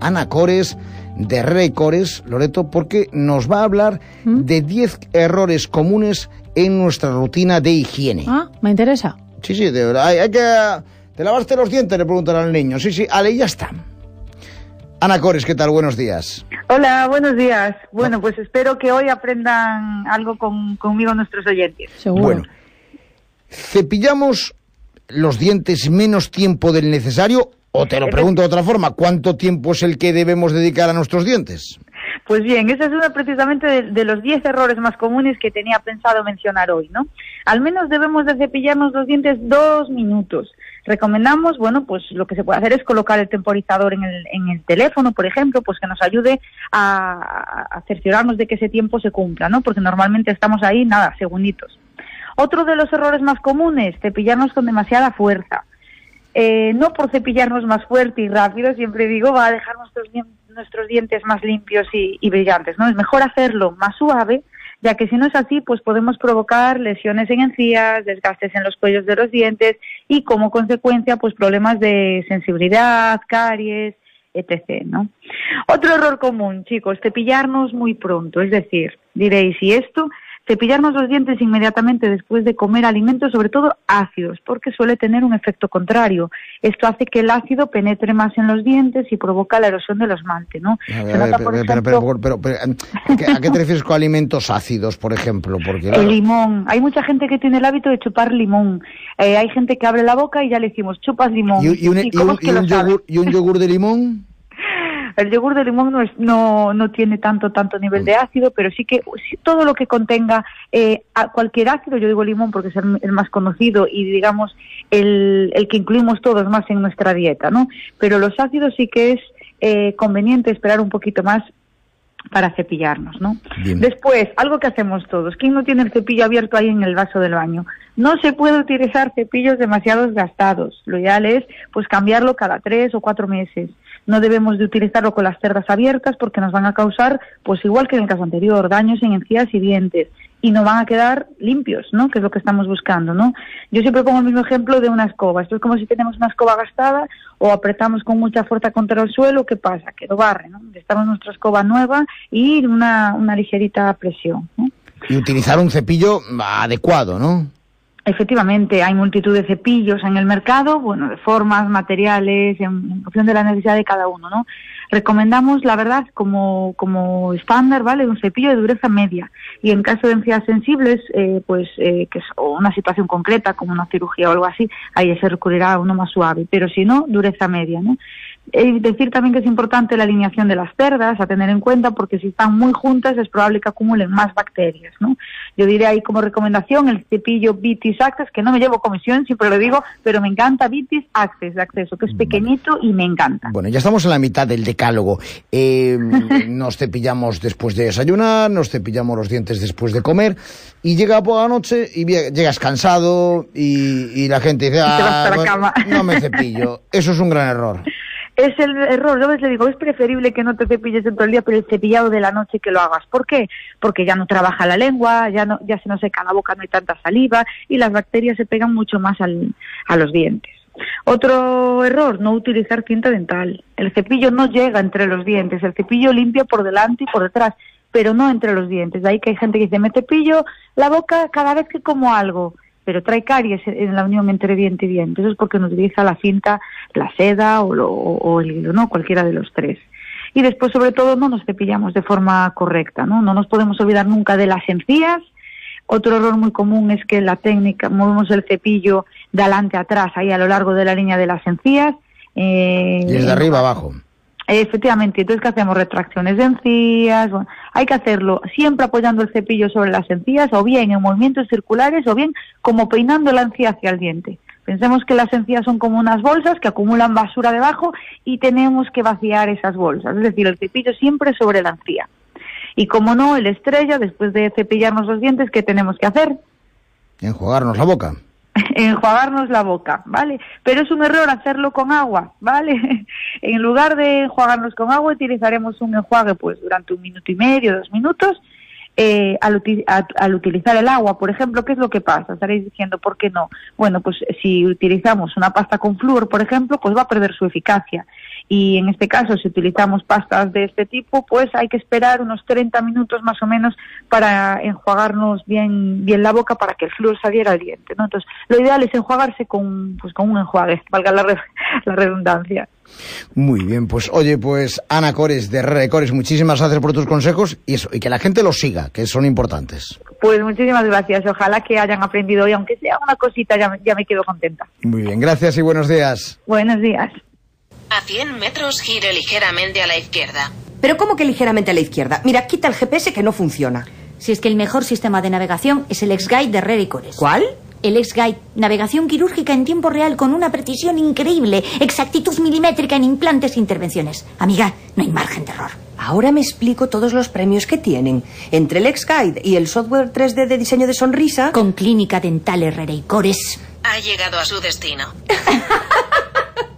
Ana Cores, de Récores, Loreto, porque nos va a hablar de 10 errores comunes en nuestra rutina de higiene. Ah, me interesa. Sí, sí, de verdad. Hay que... ¿Te lavaste los dientes?, le preguntan al niño. Sí, sí, ale, ya está. Ana Cores, ¿qué tal? Buenos días. Hola, buenos días. Bueno, pues espero que hoy aprendan algo conmigo nuestros oyentes. Seguro. Bueno, ¿cepillamos los dientes menos tiempo del necesario? O te lo pregunto de otra forma, ¿cuánto tiempo es el que debemos dedicar a nuestros dientes? Pues bien, esa es una precisamente de los 10 errores más comunes que tenía pensado mencionar hoy, ¿no? Al menos debemos de cepillarnos los dientes 2 minutos. Recomendamos, bueno, pues lo que se puede hacer es colocar el temporizador en el teléfono, por ejemplo, pues que nos ayude a cerciorarnos de que ese tiempo se cumpla, ¿no? Porque normalmente estamos ahí, nada, segunditos. Otro de los errores más comunes, cepillarnos con demasiada fuerza. No por cepillarnos más fuerte y rápido, siempre digo, va a dejar nuestros dientes más limpios y brillantes, ¿no? Es mejor hacerlo más suave, ya que si no es así, pues podemos provocar lesiones en encías, desgastes en los cuellos de los dientes y como consecuencia, pues problemas de sensibilidad, caries, etc., ¿no? Otro error común, chicos, cepillarnos muy pronto, es decir, diréis, ¿y esto? Cepillarnos los dientes inmediatamente después de comer alimentos, sobre todo ácidos, porque suele tener un efecto contrario. Esto hace que el ácido penetre más en los dientes y provoca la erosión del esmalte, ¿no? ¿A qué te refieres con alimentos ácidos, por ejemplo? Porque, claro. El limón. Hay mucha gente que tiene el hábito de chupar limón. Hay gente que abre la boca y ya le decimos, chupas limón. ¿Y un yogur de limón? El yogur de limón no tiene tanto nivel de ácido, pero sí que todo lo que contenga cualquier ácido, yo digo limón porque es el más conocido y digamos el que incluimos todos más en nuestra dieta, ¿no? Pero los ácidos sí que es conveniente esperar un poquito más para cepillarnos, ¿no? Bien. Después, algo que hacemos todos, ¿quién no tiene el cepillo abierto ahí en el vaso del baño? No se puede utilizar cepillos demasiado gastados, lo ideal es pues cambiarlo cada 3 o 4 meses. No debemos de utilizarlo con las cerdas abiertas porque nos van a causar, pues igual que en el caso anterior, daños en encías y dientes y no van a quedar limpios, ¿no? Que es lo que estamos buscando, ¿no? Yo siempre pongo el mismo ejemplo de una escoba. Esto es como si tenemos una escoba gastada o apretamos con mucha fuerza contra el suelo, ¿qué pasa? Que lo barre, ¿no? Necesitamos nuestra escoba nueva y una ligerita presión, ¿no? Y utilizar un cepillo adecuado, ¿no? Efectivamente, hay multitud de cepillos en el mercado, bueno, de formas, materiales, en función de la necesidad de cada uno, ¿no? Recomendamos, la verdad, como estándar, ¿vale?, un cepillo de dureza media. Y en caso de encías sensibles, que es una situación concreta, como una cirugía o algo así, ahí se recurrirá a uno más suave. Pero si no, dureza media, ¿no? Decir también que es importante la alineación de las cerdas a tener en cuenta porque si están muy juntas es probable que acumulen más bacterias, ¿no? Yo diré ahí como recomendación el cepillo Vitis Access, que no me llevo comisión, siempre lo digo, pero me encanta Vitis Access, de acceso, que es pequeñito y me encanta. Bueno, ya estamos en la mitad del decálogo. Nos cepillamos después de desayunar, nos cepillamos los dientes después de comer y llega por la noche y llegas cansado y la gente dice, no me cepillo. Eso es un gran error. Es el error, yo a veces le digo, es preferible que no te cepilles en todo el día, pero el cepillado de la noche que lo hagas. ¿Por qué? Porque ya no trabaja la lengua, ya se nos seca la boca, no hay tanta saliva y las bacterias se pegan mucho más a los dientes. Otro error, no utilizar cinta dental. El cepillo no llega entre los dientes, el cepillo limpia por delante y por detrás, pero no entre los dientes. De ahí que hay gente que dice, me cepillo la boca cada vez que como algo, pero trae caries en la unión entre diente y diente. Eso es porque no utiliza la cinta, la seda o el hilo, ¿no? Cualquiera de los tres. Y después, sobre todo, no nos cepillamos de forma correcta, ¿no? No nos podemos olvidar nunca de las encías. Otro error muy común es que la técnica, movemos el cepillo de adelante a atrás, ahí a lo largo de la línea de las encías. Desde arriba abajo. Efectivamente, entonces que hacemos retracciones de encías, bueno, hay que hacerlo siempre apoyando el cepillo sobre las encías o bien en movimientos circulares o bien como peinando la encía hacia el diente. Pensemos que las encías son como unas bolsas que acumulan basura debajo y tenemos que vaciar esas bolsas, es decir, el cepillo siempre sobre la encía. Y como no, el estrella, después de cepillarnos los dientes, ¿qué tenemos que hacer? Enjuagarnos la boca. Enjuagarnos la boca, ¿vale? Pero es un error hacerlo con agua, ¿vale? En lugar de enjuagarnos con agua, utilizaremos un enjuague pues durante 1 minuto y medio, 2 minutos. Al utilizar el agua, por ejemplo, ¿qué es lo que pasa? Estaréis diciendo, ¿por qué no? Bueno, pues si utilizamos una pasta con flúor, por ejemplo, pues va a perder su eficacia. y en este caso si utilizamos pastas de este tipo, pues hay que esperar unos 30 minutos más o menos para enjuagarnos bien la boca para que el flúor saliera al diente, ¿no? Entonces lo ideal es enjuagarse con un enjuague, valga la redundancia. Muy bien, pues oye, pues Ana Cores de Récores, muchísimas gracias por tus consejos y eso, y que la gente los siga, que son importantes. Pues muchísimas gracias, ojalá que hayan aprendido hoy, aunque sea una cosita, ya me quedo contenta. Muy bien, gracias y buenos días. Buenos días. A 100 metros gire ligeramente a la izquierda. ¿Pero cómo que ligeramente a la izquierda? Mira, quita el GPS que no funciona. Si es que el mejor sistema de navegación es el X-Guide de Récores. ¿Cuál? El X-Guide, navegación quirúrgica en tiempo real con una precisión increíble, exactitud milimétrica en implantes e intervenciones. Amiga, no hay margen de error. Ahora me explico todos los premios que tienen. Entre el X-Guide y el software 3D de diseño de sonrisa... Con Clínica Dental Récores. Ha llegado a su destino.